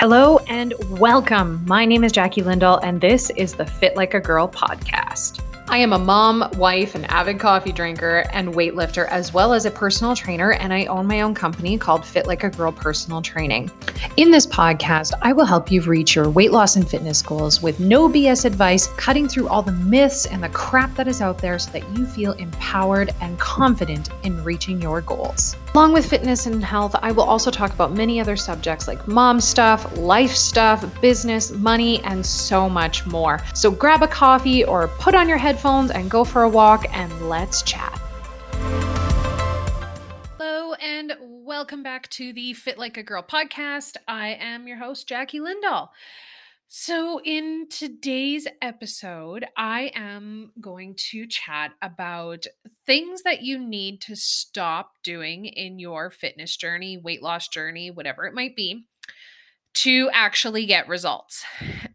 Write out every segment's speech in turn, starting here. Hello and welcome. My name is Jackie Lindahl, and this is the Fit Like a Girl podcast. I am a mom, wife, an avid coffee drinker, and weightlifter, as well as a personal trainer, and I own my own company called Fit Like a Girl Personal Training. In this podcast, I will help you reach your weight loss and fitness goals with no BS advice, cutting through all the myths and the crap that is out there so that you feel empowered and confident in reaching your goals. Along with fitness and health, I will also talk about many other subjects like mom stuff, life stuff, business, money, and so much more. So grab a coffee or put on your headphones and go for a walk and let's chat. Hello and welcome back to the Fit Like a Girl podcast. I am your host, Jackie Lindahl. So in today's episode, I am going to chat about things that you need to stop doing in your fitness journey, weight loss journey, whatever it might be, to actually get results.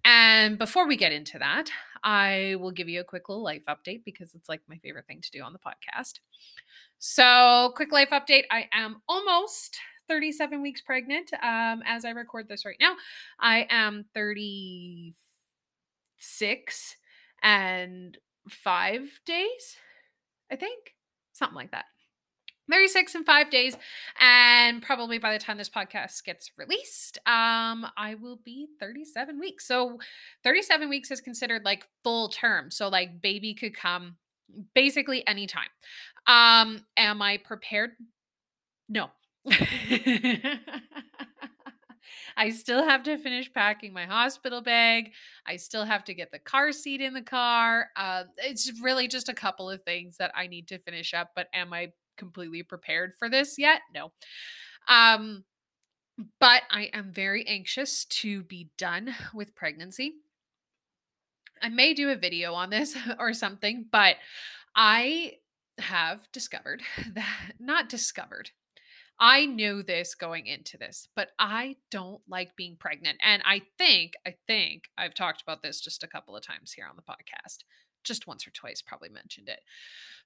And before we get into that, I will give you a quick little life update because it's like my favorite thing to do on the podcast. So quick life update. I am almost 37 weeks pregnant. As I record this right now, I am 36 and 5 days, I think, something like that. 36 and 5 days. And probably by the time this podcast gets released, I will be 37 weeks. So 37 weeks is considered like full term. So like baby could come basically anytime. Am I prepared? No. I still have to finish packing my hospital bag. I still have to get the car seat in the car. It's really just a couple of things that I need to finish up, but am I completely prepared for this yet? No. But I am very anxious to be done with pregnancy. I may do a video on this or something, but I have discovered that, not discovered, I knew this going into this, but I don't like being pregnant. And I think I've talked about this just a couple of times here on the podcast, just once or twice, probably mentioned it,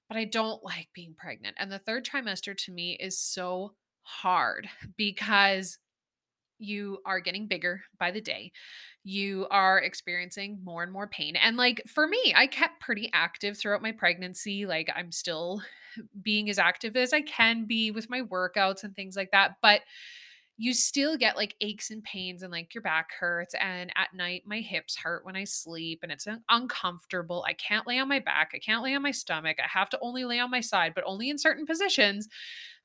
but I don't like being pregnant. And the third trimester to me is so hard because you are getting bigger by the day. You are experiencing more and more pain. And like for me, I kept pretty active throughout my pregnancy. Like I'm still being as active as I can be with my workouts and things like that. But you still get like aches and pains and like your back hurts. And at night, my hips hurt when I sleep and it's uncomfortable. I can't lay on my back. I can't lay on my stomach. I have to only lay on my side, but only in certain positions.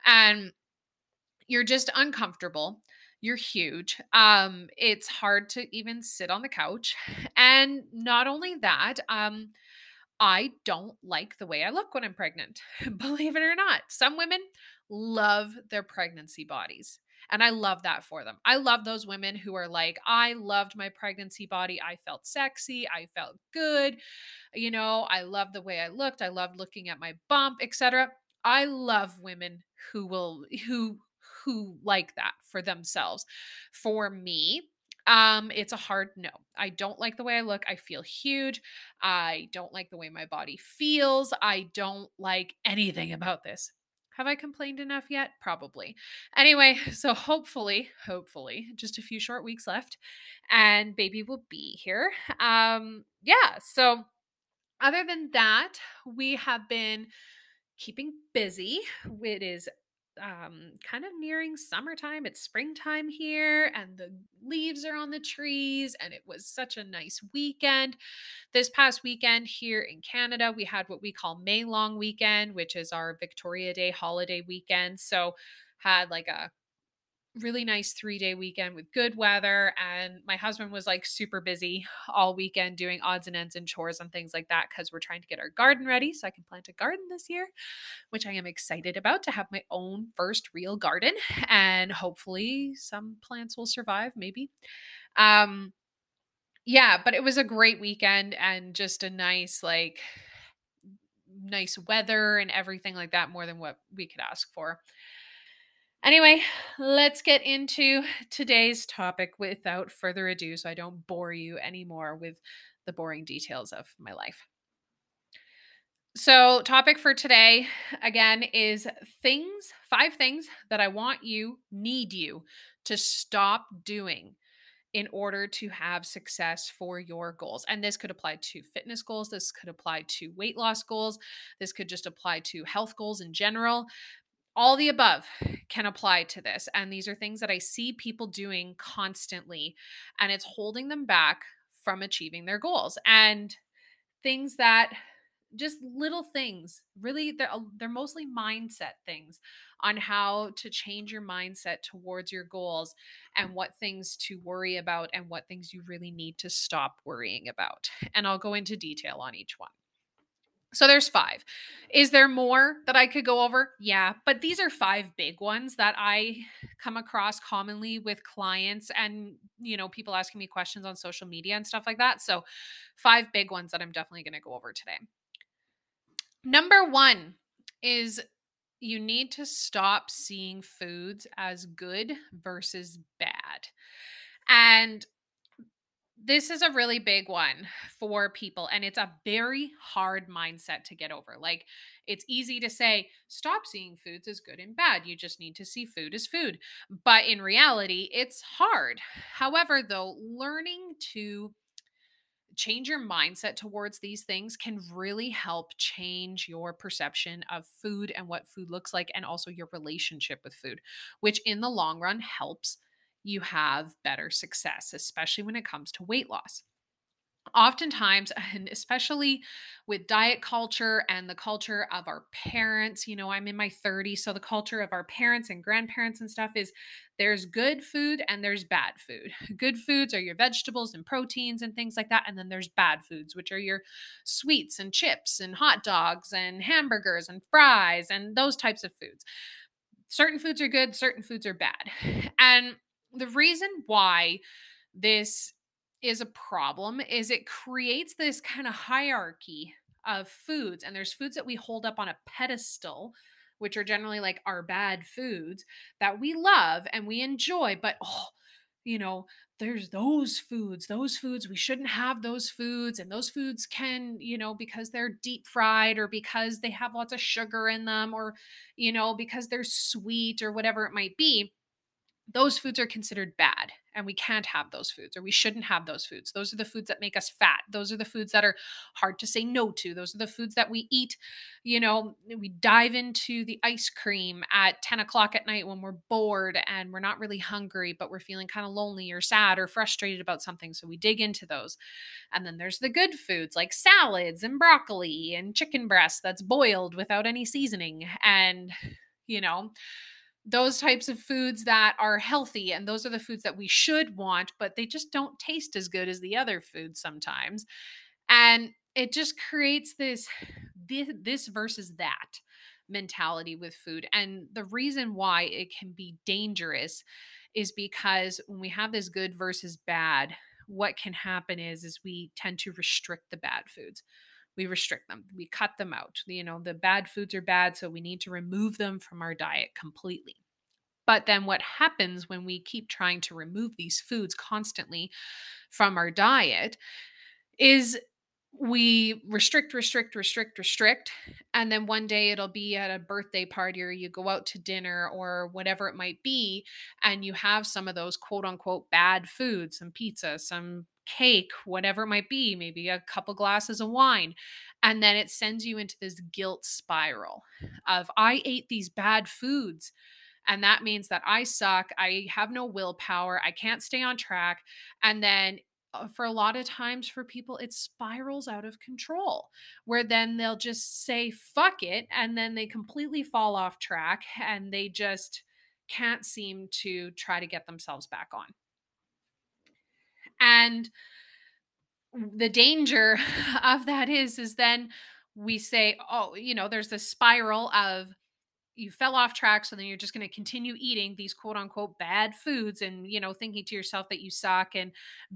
And you're just uncomfortable. You're huge. It's hard to even sit on the couch. And not only that, I don't like the way I look when I'm pregnant, believe it or not. Some women love their pregnancy bodies. And I love that for them. I love those women who are like, I loved my pregnancy body. I felt sexy. I felt good. You know, I loved the way I looked. I loved looking at my bump, etc. I love women who like that for themselves. For me, it's a hard no. I don't like the way I look. I feel huge. I don't like the way my body feels. I don't like anything about this. Have I complained enough yet? Probably. Anyway, so hopefully, just a few short weeks left and baby will be here. So other than that, we have been keeping busy. It is kind of nearing summertime. It's springtime here and the leaves are on the trees and it was such a nice weekend. This past weekend here in Canada, we had what we call May Long Weekend, which is our Victoria Day holiday weekend. So had like a really nice 3-day weekend with good weather. And my husband was like super busy all weekend doing odds and ends and chores and things like that because we're trying to get our garden ready so I can plant a garden this year, which I am excited about to have my own first real garden. And hopefully some plants will survive, maybe. But it was a great weekend and just a nice weather and everything like that, more than what we could ask for. Anyway, let's get into today's topic without further ado so I don't bore you anymore with the boring details of my life. So topic for today, again, is 5 things that I need you to stop doing in order to have success for your goals. And this could apply to fitness goals. This could apply to weight loss goals. This could just apply to health goals in general. All the above can apply to this. And these are things that I see people doing constantly, and it's holding them back from achieving their goals. And things that, just little things, really, they're mostly mindset things on how to change your mindset towards your goals and what things to worry about and what things you really need to stop worrying about. And I'll go into detail on each one. So there's 5. Is there more that I could go over? Yeah, but these are 5 big ones that I come across commonly with clients and, you know, people asking me questions on social media and stuff like that. So 5 big ones that I'm definitely going to go over today. Number 1 is you need to stop seeing foods as good versus bad. And this is a really big one for people, and it's a very hard mindset to get over. Like, it's easy to say, stop seeing foods as good and bad. You just need to see food as food. But in reality, it's hard. However, though, learning to change your mindset towards these things can really help change your perception of food and what food looks like, and also your relationship with food, which in the long run helps you have better success, especially when it comes to weight loss. Oftentimes, and especially with diet culture and the culture of our parents, you know, I'm in my 30s, so the culture of our parents and grandparents and stuff is there's good food and there's bad food. Good foods are your vegetables and proteins and things like that. And then there's bad foods, which are your sweets and chips and hot dogs and hamburgers and fries and those types of foods. Certain foods are good, certain foods are bad. And the reason why this is a problem is it creates this kind of hierarchy of foods. And there's foods that we hold up on a pedestal, which are generally like our bad foods that we love and we enjoy, but oh, you know, there's those foods, we shouldn't have those foods. And those foods can, you know, because they're deep fried or because they have lots of sugar in them, or, you know, because they're sweet or whatever it might be, those foods are considered bad and we can't have those foods, or we shouldn't have those foods. Those are the foods that make us fat. Those are the foods that are hard to say no to. Those are the foods that we eat. You know, we dive into the ice cream at 10 o'clock at night when we're bored and we're not really hungry, but we're feeling kind of lonely or sad or frustrated about something. So we dig into those. And then there's the good foods like salads and broccoli and chicken breast that's boiled without any seasoning. And, you know, those types of foods that are healthy, and those are the foods that we should want, but they just don't taste as good as the other foods sometimes. And it just creates this versus that mentality with food. And the reason why it can be dangerous is because when we have this good versus bad, what can happen is we tend to restrict the bad foods. We restrict them. We cut them out. You know, the bad foods are bad, so we need to remove them from our diet completely. But then what happens when we keep trying to remove these foods constantly from our diet is we restrict. And then one day it'll be at a birthday party, or you go out to dinner or whatever it might be, and you have some of those quote unquote bad foods, some pizza, some cake, whatever it might be, maybe a couple glasses of wine. And then it sends you into this guilt spiral of, I ate these bad foods, and that means that I suck. I have no willpower. I can't stay on track. And then for a lot of times for people, it spirals out of control, where then they'll just say, fuck it. And then they completely fall off track and they just can't seem to try to get themselves back on. And the danger of that is then we say, oh, you know, there's this spiral of you fell off track. So then you're just going to continue eating these quote unquote bad foods and, you know, thinking to yourself that you suck and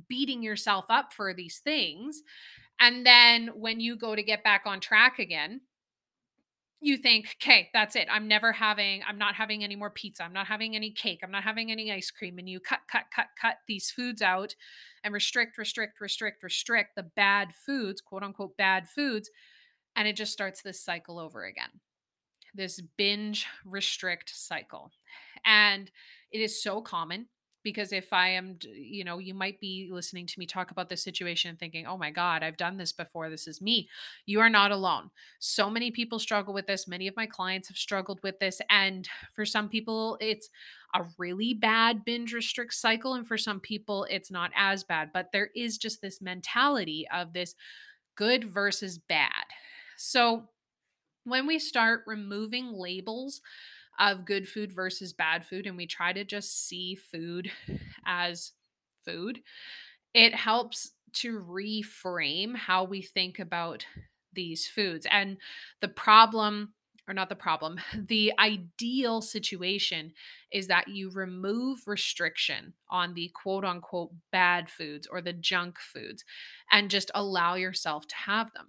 beating yourself up for these things. And then when you go to get back on track again, you think, okay, that's it. I'm not having any more pizza. I'm not having any cake. I'm not having any ice cream. And you cut these foods out and restrict the bad foods, quote unquote, bad foods. And it just starts this cycle over again, this binge restrict cycle. And it is so common Because if I am, you know, you might be listening to me talk about this situation and thinking, oh my God, I've done this before. This is me. You are not alone. So many people struggle with this. Many of my clients have struggled with this. And for some people, it's a really bad binge restrict cycle. And for some people, it's not as bad. But there is just this mentality of this good versus bad. So when we start removing labels of good food versus bad food, and we try to just see food as food, it helps to reframe how we think about these foods. And the problem, or not the problem, the ideal situation is that you remove restriction on the quote unquote bad foods or the junk foods and just allow yourself to have them.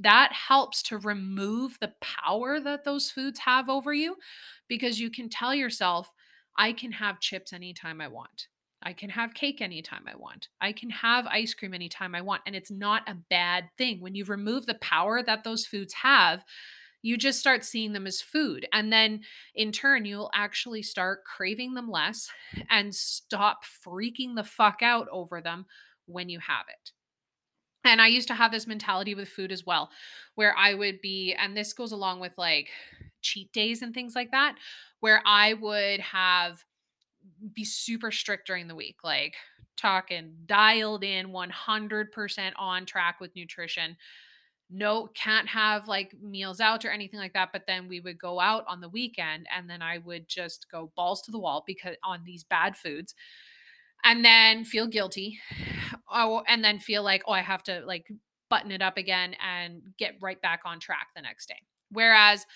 That helps to remove the power that those foods have over you, because you can tell yourself, I can have chips anytime I want. I can have cake anytime I want. I can have ice cream anytime I want. And it's not a bad thing. When you remove the power that those foods have, you just start seeing them as food. And then in turn, you'll actually start craving them less and stop freaking the fuck out over them when you have it. And I used to have this mentality with food as well, where I would be, and this goes along with like cheat days and things like that, where I would be super strict during the week, like talking dialed in 100% on track with nutrition. No, can't have like meals out or anything like that. But then we would go out on the weekend, and then I would just go balls to the wall because on these bad foods, and then feel guilty. Oh, and then feel like, oh, I have to like button it up again and get right back on track the next day. Whereas,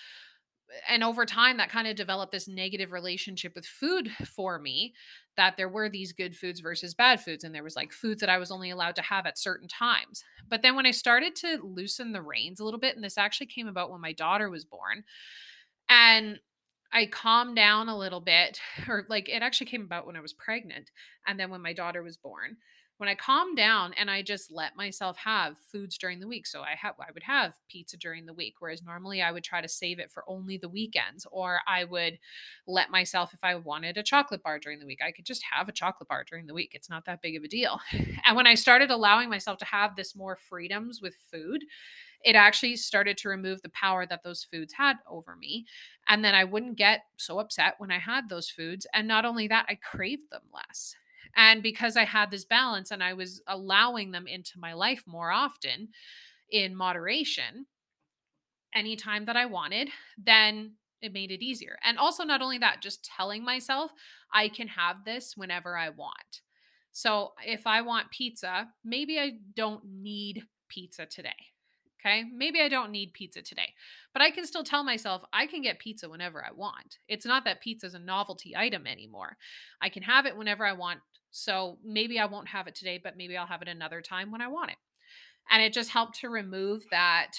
and over time, that kind of developed this negative relationship with food for me, that there were these good foods versus bad foods. And there was like foods that I was only allowed to have at certain times. But then when I started to loosen the reins a little bit, and this actually came about when my daughter was born, and I calmed down a little bit, or like it actually came about when I was pregnant. And then when my daughter was born, when I calmed down and I just let myself have foods during the week. So I would have pizza during the week, whereas normally I would try to save it for only the weekends, or I would let myself, if I wanted a chocolate bar during the week, I could just have a chocolate bar during the week. It's not that big of a deal. And when I started allowing myself to have this more freedoms with food, it actually started to remove the power that those foods had over me. And then I wouldn't get so upset when I had those foods. And not only that, I craved them less. And because I had this balance and I was allowing them into my life more often in moderation, anytime that I wanted, then it made it easier. And also not only that, just telling myself I can have this whenever I want. So if I want pizza, maybe I don't need pizza today. Okay. Maybe I don't need pizza today, but I can still tell myself I can get pizza whenever I want. It's not that pizza is a novelty item anymore. I can have it whenever I want. So maybe I won't have it today, but maybe I'll have it another time when I want it. And it just helped to remove that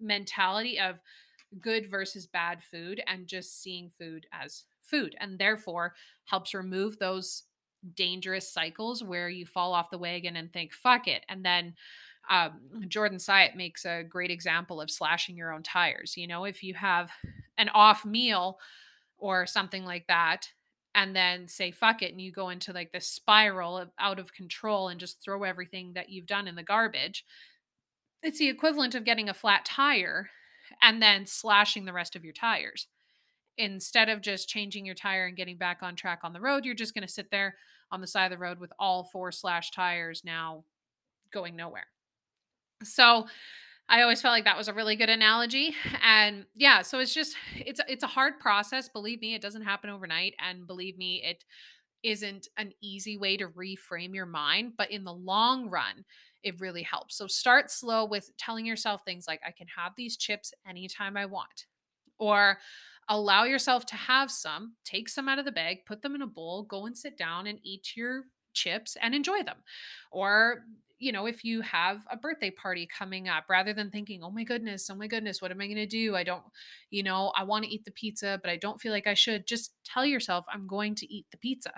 mentality of good versus bad food and just seeing food as food, and therefore helps remove those dangerous cycles where you fall off the wagon and think, fuck it. And then Jordan Syatt makes a great example of slashing your own tires. You know, if you have an off meal or something like that, and then say, fuck it. And you go into like this spiral of out of control and just throw everything that you've done in the garbage. It's the equivalent of getting a flat tire and then slashing the rest of your tires. Instead of just changing your tire and getting back on track on the road, you're just going to sit there on the side of the road with all 4 slashed tires now going nowhere. So I always felt like that was a really good analogy. And yeah, so it's just, it's a hard process. Believe me, it doesn't happen overnight. And believe me, it isn't an easy way to reframe your mind, but in the long run, it really helps. So start slow with telling yourself things like, I can have these chips anytime I want, or allow yourself to have some, take some out of the bag, put them in a bowl, go and sit down and eat your chips and enjoy them. Or, you know, if you have a birthday party coming up, rather than thinking, oh my goodness, what am I going to do? I don't, you know, I want to eat the pizza, but I don't feel like I should. Just tell yourself, I'm going to eat the pizza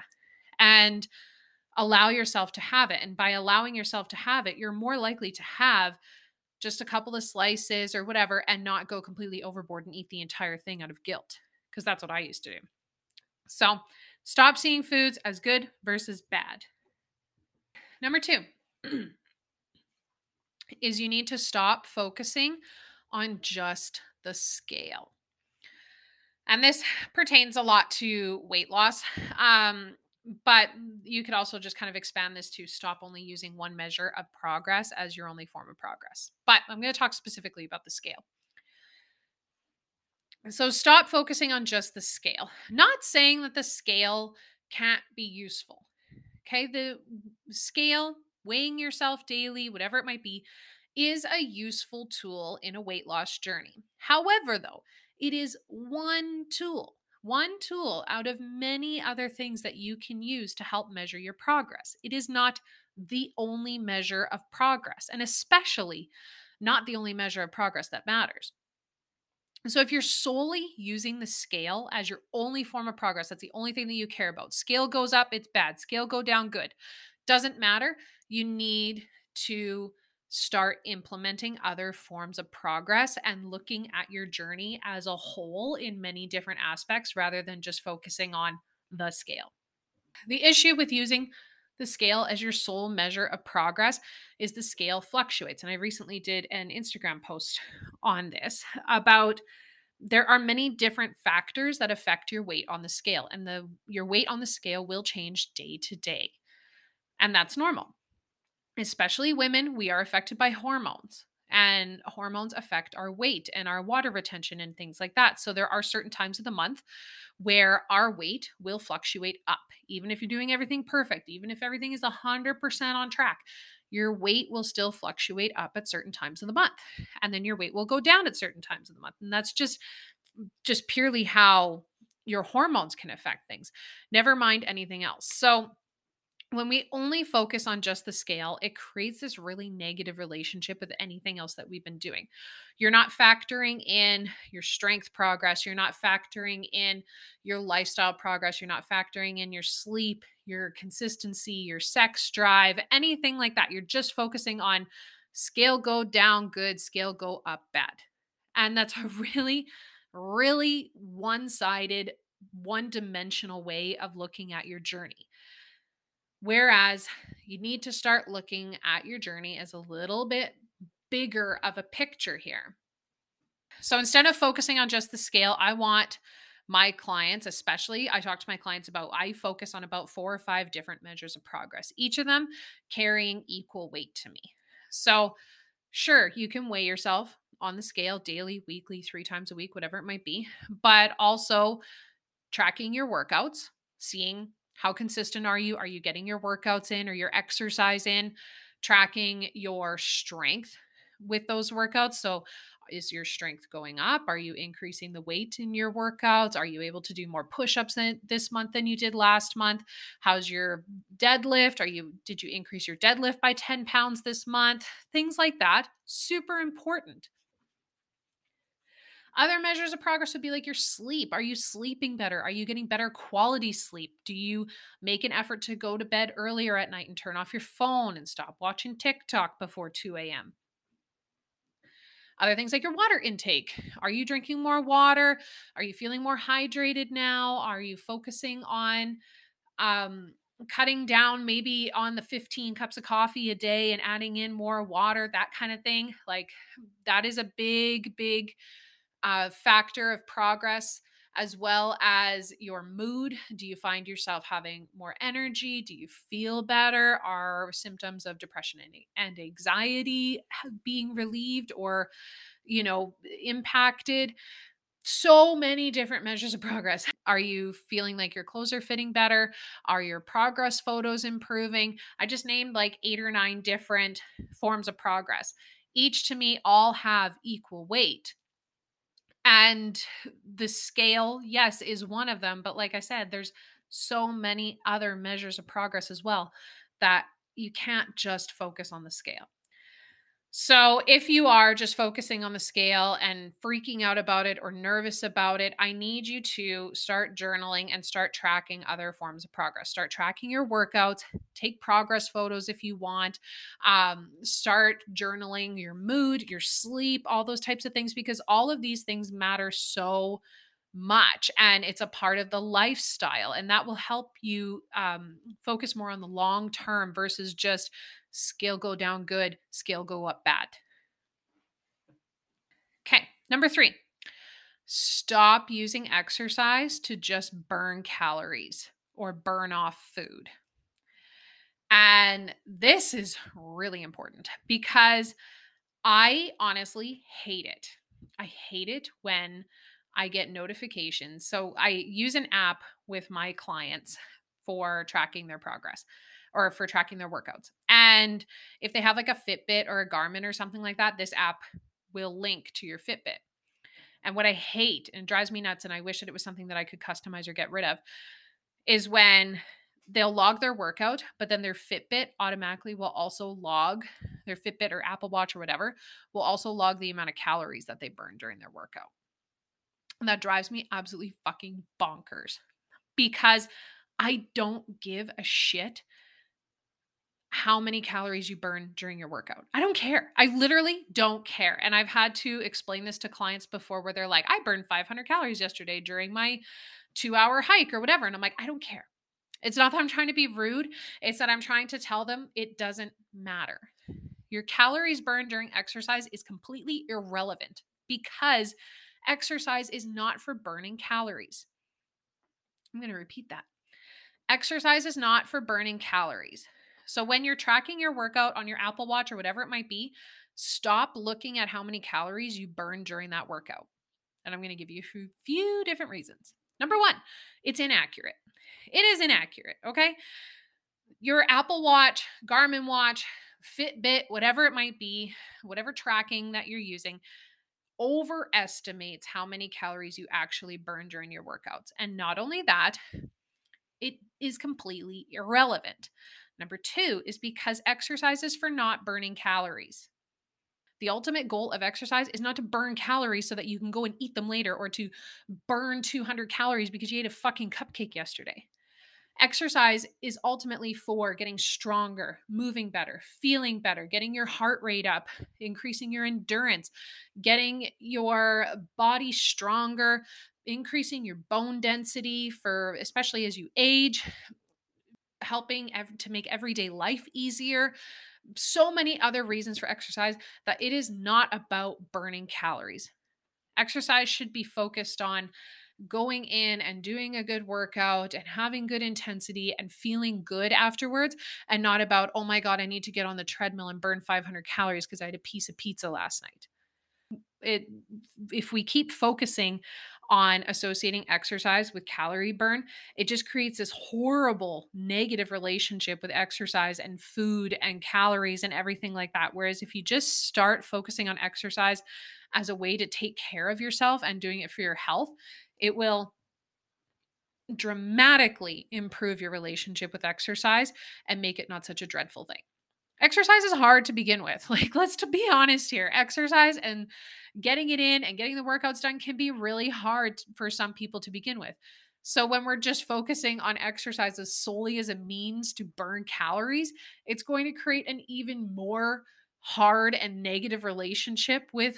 and allow yourself to have it. And by allowing yourself to have it, you're more likely to have just a couple of slices or whatever and not go completely overboard and eat the entire thing out of guilt, because that's what I used to do. So Stop seeing foods as good versus bad. Number 2 is you need to stop focusing on just the scale. And this pertains a lot to weight loss. But you could also just kind of expand this to stop only using one measure of progress as your only form of progress. But I'm going to talk specifically about the scale. So stop focusing on just the scale. Not saying that the scale can't be useful. Okay, the scale, weighing yourself daily, whatever it might be, is a useful tool in a weight loss journey. However, though, it is one tool out of many other things that you can use to help measure your progress. It is not the only measure of progress, and especially not the only measure of progress that matters. So if you're solely using the scale as your only form of progress, that's the only thing that you care about. Scale goes up, it's bad. Scale go down, good. Doesn't matter. You need to start implementing other forms of progress and looking at your journey as a whole in many different aspects rather than just focusing on the scale. The issue with using the scale as your sole measure of progress is the scale fluctuates. And I recently did an Instagram post on this about there are many different factors that affect your weight on the scale, and your weight on the scale will change day to day. And that's normal. Especially women, we are affected by hormones, and hormones affect our weight and our water retention and things like that. So there are certain times of the month where our weight will fluctuate up. Even if you're doing everything perfect, even if everything is 100% on track, your weight will still fluctuate up at certain times of the month. And then your weight will go down at certain times of the month. And that's just purely how your hormones can affect things. Never mind anything else. So when we only focus on just the scale, it creates this really negative relationship with anything else that we've been doing. You're not factoring in your strength progress. You're not factoring in your lifestyle progress. You're not factoring in your sleep, your consistency, your sex drive, anything like that. You're just focusing on scale go down good, scale go up bad. And that's a really, really one-sided, one-dimensional way of looking at your journey. Whereas you need to start looking at your journey as a little bit bigger of a picture here. So instead of focusing on just the scale, I want my clients, especially, I talk to my clients about, I focus on about 4 or 5 different measures of progress, each of them carrying equal weight to me. So sure, you can weigh yourself on the scale daily, weekly, 3 times a week, whatever it might be, but also tracking your workouts, seeing how consistent are you? Are you getting your workouts in or your exercise in? Tracking your strength with those workouts. So is your strength going up? Are you increasing the weight in your workouts? Are you able to do more push-ups this month than you did last month? How's your deadlift? Did you increase your deadlift by 10 pounds this month? Things like that. Super important. Other measures of progress would be like your sleep. Are you sleeping better? Are you getting better quality sleep? Do you make an effort to go to bed earlier at night and turn off your phone and stop watching TikTok before 2 a.m.? Other things like your water intake. Are you drinking more water? Are you feeling more hydrated now? Are you focusing on cutting down maybe on the 15 cups of coffee a day and adding in more water, that kind of thing? Like that is a big, big factor of progress, as well as your mood. Do you find yourself having more energy? Do you feel better? Are symptoms of depression and anxiety being relieved or, impacted? So many different measures of progress. Are you feeling like your clothes are fitting better? Are your progress photos improving? I just named like 8 or 9 different forms of progress. Each to me all have equal weight. And the scale, yes, is one of them. But like I said, there's so many other measures of progress as well that you can't just focus on the scale. So if you are just focusing on the scale and freaking out about it or nervous about it, I need you to start journaling and start tracking other forms of progress. Start tracking your workouts, take progress photos if you want, start journaling your mood, your sleep, all those types of things, because all of these things matter so much. And it's a part of the lifestyle, and that will help you focus more on the long term versus just scale go down good, scale go up bad. Okay, number 3, stop using exercise to just burn calories or burn off food. And this is really important because I honestly hate it. I hate it when I get notifications. So I use an app with my clients for tracking their progress or for tracking their workouts. And if they have like a Fitbit or a Garmin or something like that, this app will link to your Fitbit. And what I hate, and it drives me nuts, and I wish that it was something that I could customize or get rid of, is when they'll log their workout, but then their Fitbit automatically will also log, their Fitbit or Apple Watch or whatever, will also log the amount of calories that they burn during their workout. And that drives me absolutely fucking bonkers because I don't give a shit how many calories you burn during your workout. I don't care. I literally don't care. And I've had to explain this to clients before where they're like, I burned 500 calories yesterday during my 2-hour hike or whatever. And I'm like, I don't care. It's not that I'm trying to be rude. It's that I'm trying to tell them it doesn't matter. Your calories burned during exercise is completely irrelevant because exercise is not for burning calories. I'm going to repeat that. Exercise is not for burning calories. So when you're tracking your workout on your Apple Watch or whatever it might be, stop looking at how many calories you burn during that workout. And I'm going to give you a few different reasons. Number 1, it's inaccurate. It is inaccurate, okay? Your Apple Watch, Garmin watch, Fitbit, whatever it might be, whatever tracking that you're using, overestimates how many calories you actually burn during your workouts. And not only that, it is completely irrelevant. Number 2 is because exercise is for not burning calories. The ultimate goal of exercise is not to burn calories so that you can go and eat them later or to burn 200 calories because you ate a fucking cupcake yesterday. Exercise is ultimately for getting stronger, moving better, feeling better, getting your heart rate up, increasing your endurance, getting your body stronger, increasing your bone density for especially as you age, helping to make everyday life easier. So many other reasons for exercise that it is not about burning calories. Exercise should be focused on going in and doing a good workout and having good intensity and feeling good afterwards, and not about, oh my God, I need to get on the treadmill and burn 500 calories because I had a piece of pizza last night. If we keep focusing on associating exercise with calorie burn, it just creates this horrible negative relationship with exercise and food and calories and everything like that. Whereas if you just start focusing on exercise as a way to take care of yourself and doing it for your health, it will dramatically improve your relationship with exercise and make it not such a dreadful thing. Exercise is hard to begin with. Like, let's to be honest here. Exercise and getting it in and getting the workouts done can be really hard for some people to begin with. So when we're just focusing on exercise as solely as a means to burn calories, it's going to create an even more hard and negative relationship with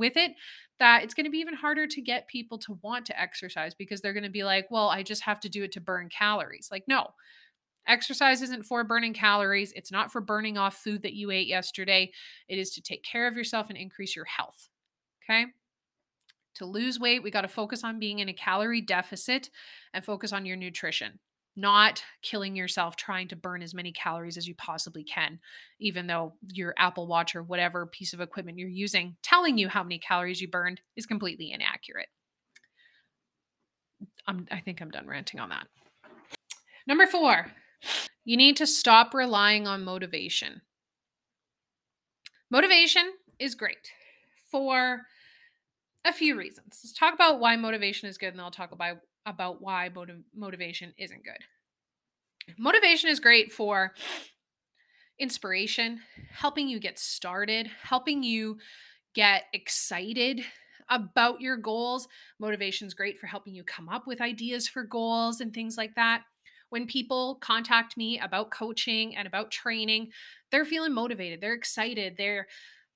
it, that it's going to be even harder to get people to want to exercise because they're going to be like, well, I just have to do it to burn calories. Like, no. Exercise isn't for burning calories. It's not for burning off food that you ate yesterday. It is to take care of yourself and increase your health. Okay? To lose weight, we got to focus on being in a calorie deficit and focus on your nutrition, not killing yourself trying to burn as many calories as you possibly can, even though your Apple Watch or whatever piece of equipment you're using telling you how many calories you burned is completely inaccurate. I think I'm done ranting on that. Number 4. You need to stop relying on motivation. Motivation is great for a few reasons. Let's talk about why motivation is good, and then I'll talk about why motivation isn't good. Motivation is great for inspiration, helping you get started, helping you get excited about your goals. Motivation is great for helping you come up with ideas for goals and things like that. When people contact me about coaching and about training, they're feeling motivated. They're excited. They're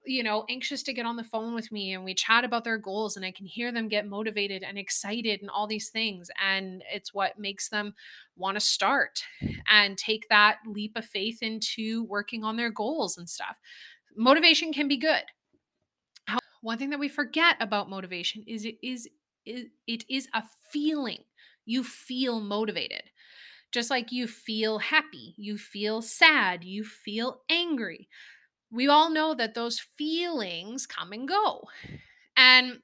you know, anxious to get on the phone with me, and we chat about their goals, and I can hear them get motivated and excited and all these things. And it's what makes them want to start and take that leap of faith into working on their goals and stuff. Motivation can be good. One thing that we forget about motivation is it is a feeling. You feel motivated. Just like you feel happy, you feel sad, you feel angry. We all know that those feelings come and go. And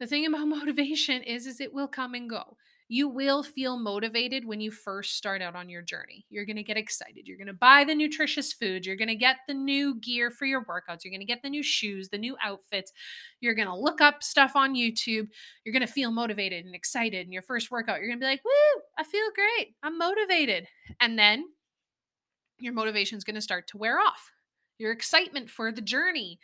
the thing about motivation is it will come and go. You will feel motivated when you first start out on your journey. You're going to get excited. You're going to buy the nutritious food. You're going to get the new gear for your workouts. You're going to get the new shoes, the new outfits. You're going to look up stuff on YouTube. You're going to feel motivated and excited. In your first workout, you're going to be like, woo, I feel great. I'm motivated. And then your motivation is going to start to wear off. Your excitement for the journey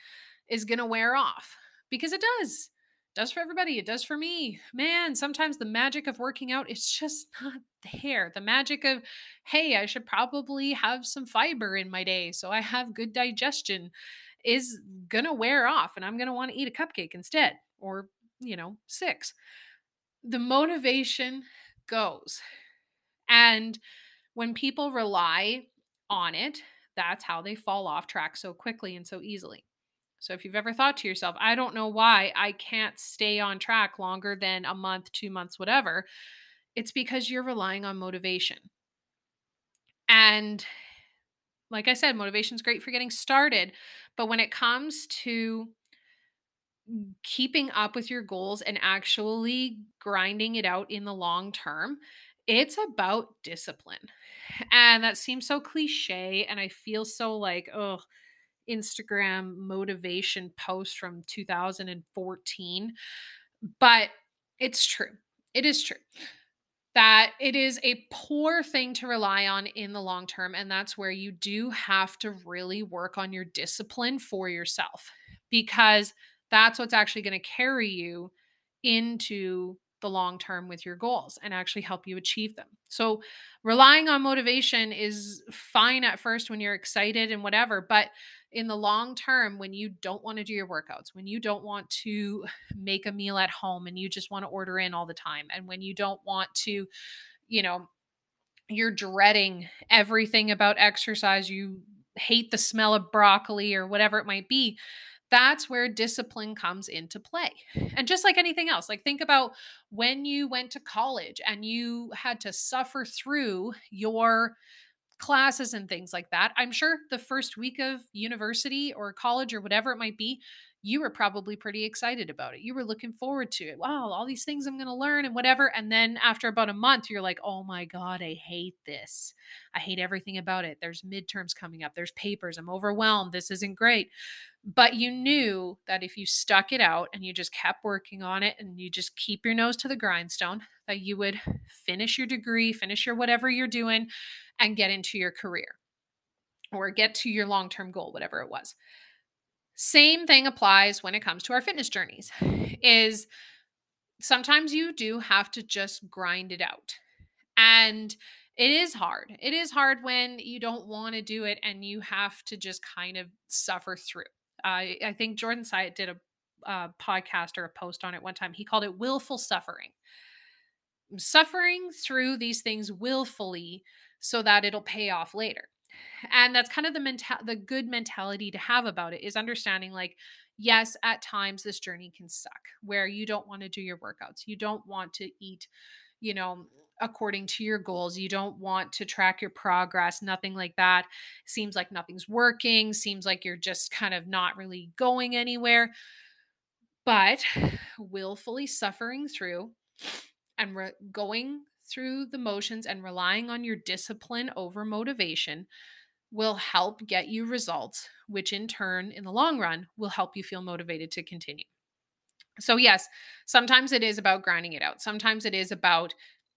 is going to wear off, because it does. It does for everybody. It does for me. Man, sometimes the magic of working out is just not there. The magic of, hey, I should probably have some fiber in my day so I have good digestion, is going to wear off, and I'm going to want to eat a cupcake instead, or, you know, 6. The motivation goes. And when people rely on it, that's how they fall off track so quickly and so easily. So if you've ever thought to yourself, I don't know why I can't stay on track longer than a month, 2 months, whatever, it's because you're relying on motivation. And like I said, motivation's great for getting started, but when it comes to keeping up with your goals and actually grinding it out in the long term, it's about discipline. And that seems so cliche. And I feel so like, oh, Instagram motivation post from 2014. But it's true. It is true that it is a poor thing to rely on in the long term. And that's where you do have to really work on your discipline for yourself, because that's what's actually going to carry you into the long term with your goals and actually help you achieve them. So relying on motivation is fine at first when you're excited and whatever, but in the long term, when you don't want to do your workouts, when you don't want to make a meal at home and you just want to order in all the time, and when you don't want to, you know, you're dreading everything about exercise, you hate the smell of broccoli or whatever it might be, that's where discipline comes into play. And just like anything else, like think about when you went to college and you had to suffer through your classes and things like that. I'm sure the first week of university or college or whatever it might be, you were probably pretty excited about it. You were looking forward to it. Wow, all these things I'm going to learn and whatever. And then after about a month, you're like, oh my God, I hate this. I hate everything about it. There's midterms coming up. There's papers. I'm overwhelmed. This isn't great. But you knew that if you stuck it out and you just kept working on it and you just keep your nose to the grindstone, that you would finish your degree, finish your whatever you're doing, and get into your career or get to your long-term goal, whatever it was. Same thing applies when it comes to our fitness journeys, is sometimes you do have to just grind it out. And it is hard. It is hard when you don't want to do it and you have to just kind of suffer through. I think Jordan Syatt did a podcast or a post on it one time. He called it willful suffering. Suffering through these things willfully so that it'll pay off later. And that's kind of the good mentality to have about it, is understanding like, yes, at times this journey can suck where you don't want to do your workouts. You don't want to eat, you know, according to your goals. You don't want to track your progress, nothing like that. Seems like nothing's working. Seems like you're just kind of not really going anywhere. But willfully suffering through and going through the motions and relying on your discipline over motivation will help get you results, which in turn, in the long run, will help you feel motivated to continue. So yes, sometimes it is about grinding it out. Sometimes it is about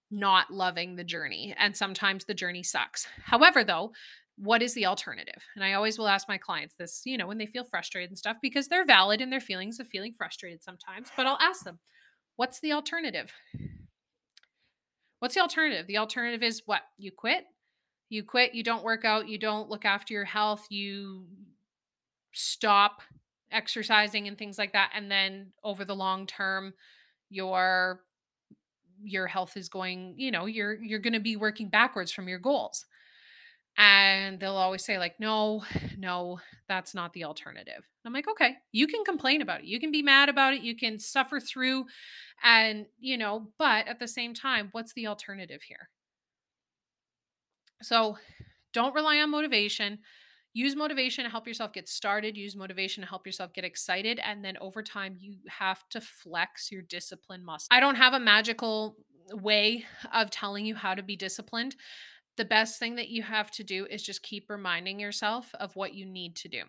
not loving the journey. And sometimes the journey sucks. However, though, what is the alternative? And I always will ask my clients this, you know, when they feel frustrated and stuff, because they're valid in their feelings of feeling frustrated sometimes, but I'll ask them, what's the alternative? What's the alternative? The alternative is what? You quit. You quit. You don't work out. You don't look after your health. You stop exercising and things like that. And then over the long term, your health is going, you know, you're going to be working backwards from your goals. And they'll always say like, no, that's not the alternative. And I'm like, okay, you can complain about it. You can be mad about it. You can suffer through and, you know, but at the same time, what's the alternative here? So don't rely on motivation. Use motivation to help yourself get started. Use motivation to help yourself get excited. And then over time, you have to flex your discipline muscle. I don't have a magical way of telling you how to be disciplined. The best thing that you have to do is just keep reminding yourself of what you need to do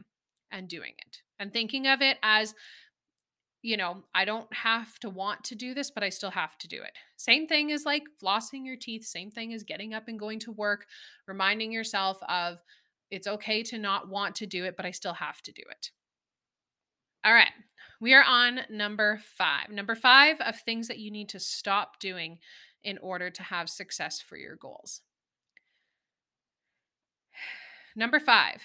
and doing it and thinking of it as, you know, I don't have to want to do this, but I still have to do it. Same thing as like flossing your teeth. Same thing as getting up and going to work, reminding yourself of, it's okay to not want to do it, but I still have to do it. All right. We are on number 5. Number 5 of things that you need to stop doing in order to have success for your goals. Number 5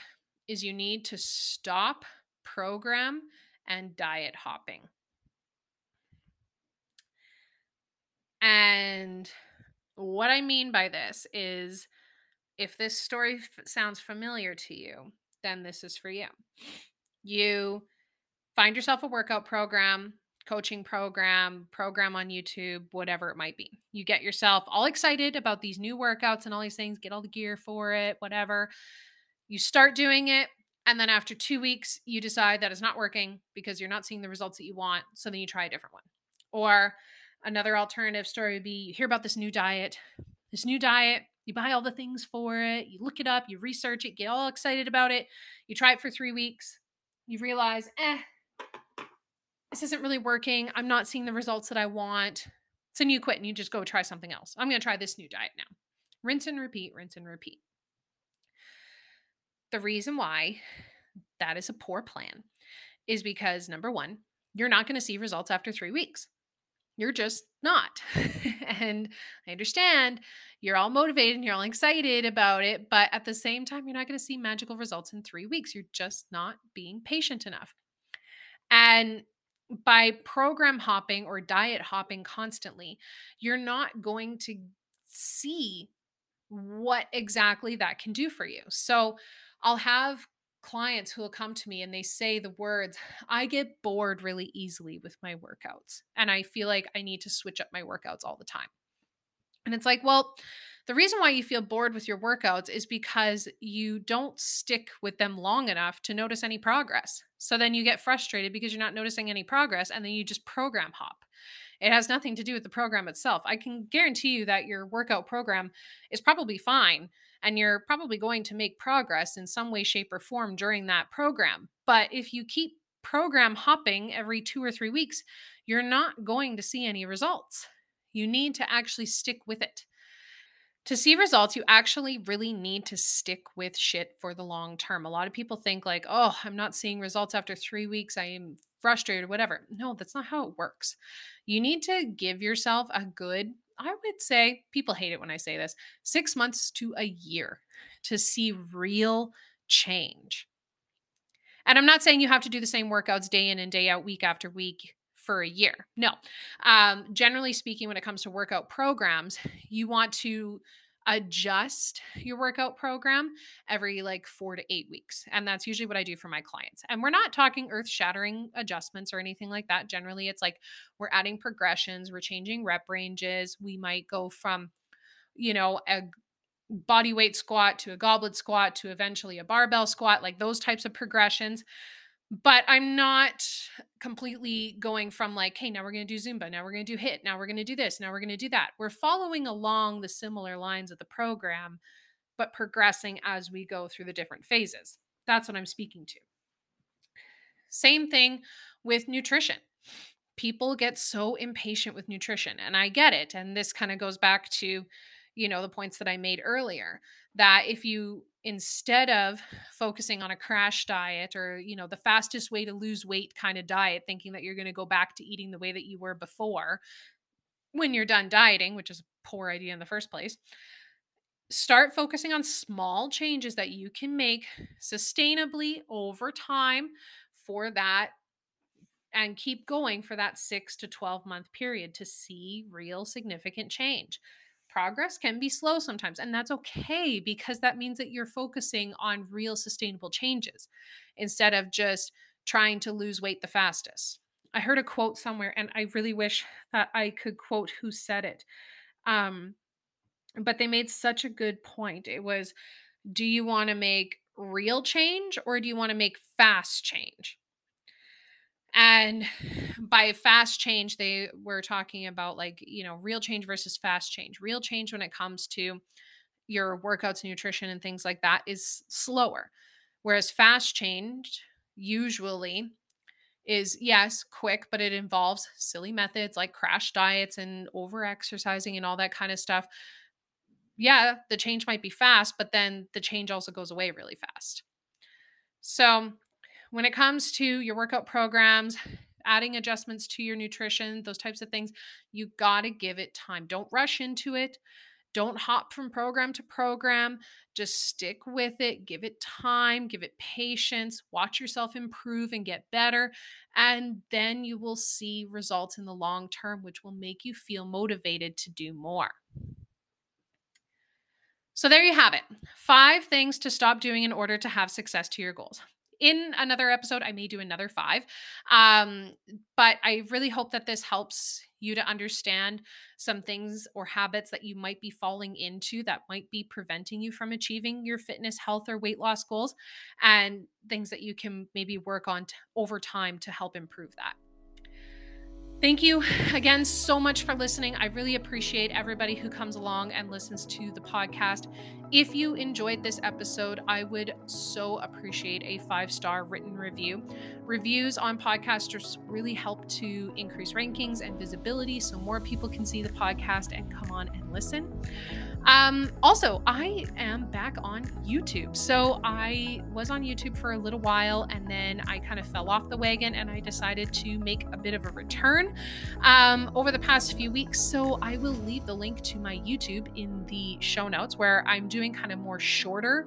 is you need to stop program and diet hopping. And what I mean by this is, if this story sounds familiar to you, then this is for you. You find yourself a workout program, coaching program, program on YouTube, whatever it might be. You get yourself all excited about these new workouts and all these things, get all the gear for it, whatever. You start doing it. And then after 2 weeks, you decide that it's not working because you're not seeing the results that you want. So then you try a different one. Or another alternative story would be you hear about this new diet. You buy all the things for it. You look it up. You research it. Get all excited about it. You try it for 3 weeks. You realize, this isn't really working. I'm not seeing the results that I want. So you quit and you just go try something else. I'm going to try this new diet now. Rinse and repeat, rinse and repeat. The reason why that is a poor plan is because, number one, you're not going to see results after 3 weeks. You're just not. And I understand you're all motivated and you're all excited about it, but at the same time, you're not going to see magical results in 3 weeks. You're just not being patient enough. And by program hopping or diet hopping constantly, you're not going to see what exactly that can do for you. So I'll have clients who will come to me and they say the words, I get bored really easily with my workouts and I feel like I need to switch up my workouts all the time. And it's like, well, the reason why you feel bored with your workouts is because you don't stick with them long enough to notice any progress. So then you get frustrated because you're not noticing any progress and then you just program hop. It has nothing to do with the program itself. I can guarantee you that your workout program is probably fine. And you're probably going to make progress in some way, shape, or form during that program. But if you keep program hopping every 2 or 3 weeks, you're not going to see any results. You need to actually stick with it. To see results, you actually really need to stick with shit for the long term. A lot of people think like, oh, I'm not seeing results after 3 weeks. I am frustrated, whatever. No, that's not how it works. You need to give yourself a good, I would say, people hate it when I say this, 6 months to a year to see real change. And I'm not saying you have to do the same workouts day in and day out, week after week for a year. No. Generally speaking, when it comes to workout programs, you want to adjust your workout program every like 4 to 8 weeks. And that's usually what I do for my clients. And we're not talking earth-shattering adjustments or anything like that. Generally, it's like we're adding progressions, we're changing rep ranges. We might go from, you know, a body weight squat to a goblet squat to eventually a barbell squat, like those types of progressions. But I'm not completely going from like, hey, now we're going to do Zumba. Now we're going to do HIIT. Now we're going to do this. Now we're going to do that. We're following along the similar lines of the program, but progressing as we go through the different phases. That's what I'm speaking to. Same thing with nutrition. People get so impatient with nutrition, and I get it. And this kind of goes back to, you know, the points that I made earlier, that if you, instead of focusing on a crash diet or, you know, the fastest way to lose weight kind of diet, thinking that you're going to go back to eating the way that you were before when you're done dieting, which is a poor idea in the first place, start focusing on small changes that you can make sustainably over time for that and keep going for that 6 to 12 month period to see real significant change. Progress can be slow sometimes, and that's okay, because that means that you're focusing on real sustainable changes instead of just trying to lose weight the fastest. I heard a quote somewhere, and I really wish that I could quote who said it. But they made such a good point. It was, do you want to make real change or do you want to make fast change? And by fast change, they were talking about real change versus fast change. Real change when it comes to your workouts, nutrition, and things like that is slower. Whereas fast change usually is, yes, quick, but it involves silly methods like crash diets and over-exercising and all that kind of stuff. Yeah, the change might be fast, but then the change also goes away really fast. So when it comes to your workout programs, adding adjustments to your nutrition, those types of things, you got to give it time. Don't rush into it. Don't hop from program to program. Just stick with it. Give it time. Give it patience. Watch yourself improve and get better. And then you will see results in the long term, which will make you feel motivated to do more. So there you have it. 5 things to stop doing in order to have success to your goals. In another episode, I may do another 5, but I really hope that this helps you to understand some things or habits that you might be falling into that might be preventing you from achieving your fitness, health, or weight loss goals, and things that you can maybe work on over time to help improve that. Thank you again so much for listening. I really appreciate everybody who comes along and listens to the podcast. If you enjoyed this episode, I would so appreciate a 5-star written review. Reviews on podcasters really help to increase rankings and visibility so more people can see the podcast and come on and listen. Also, I am back on YouTube. So I was on YouTube for a little while, and then I kind of fell off the wagon, and I decided to make a bit of a return over the past few weeks. So I will leave the link to my YouTube in the show notes, where I'm doing kind of more shorter,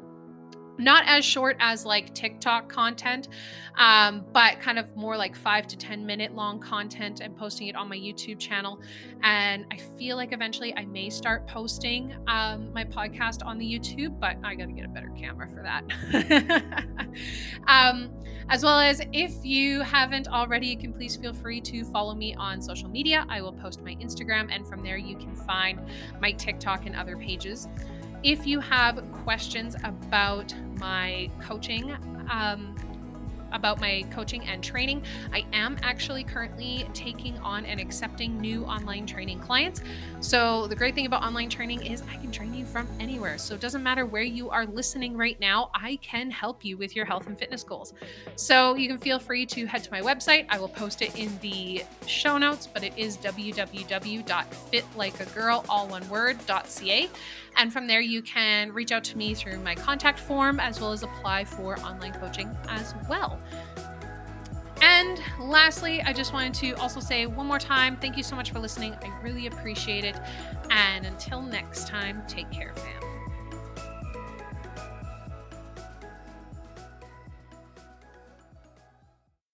not as short as like TikTok content, but kind of more like 5 to 10 minute long content, and posting it on my YouTube channel. And I feel like eventually I may start posting my podcast on the YouTube, but I got to get a better camera for that. As well as, if you haven't already, you can please feel free to follow me on social media. I will post my Instagram, and from there you can find my TikTok and other pages. If you have questions about my coaching and training, I am actually currently taking on and accepting new online training clients. So the great thing about online training is I can train you from anywhere. So it doesn't matter where you are listening right now, I can help you with your health and fitness goals. So you can feel free to head to my website. I will post it in the show notes, but it is www.fitlikeagirl.ca. And from there, you can reach out to me through my contact form, as well as apply for online coaching as well. And lastly, I just wanted to also say one more time, thank you so much for listening. I really appreciate it. And until next time, take care, fam.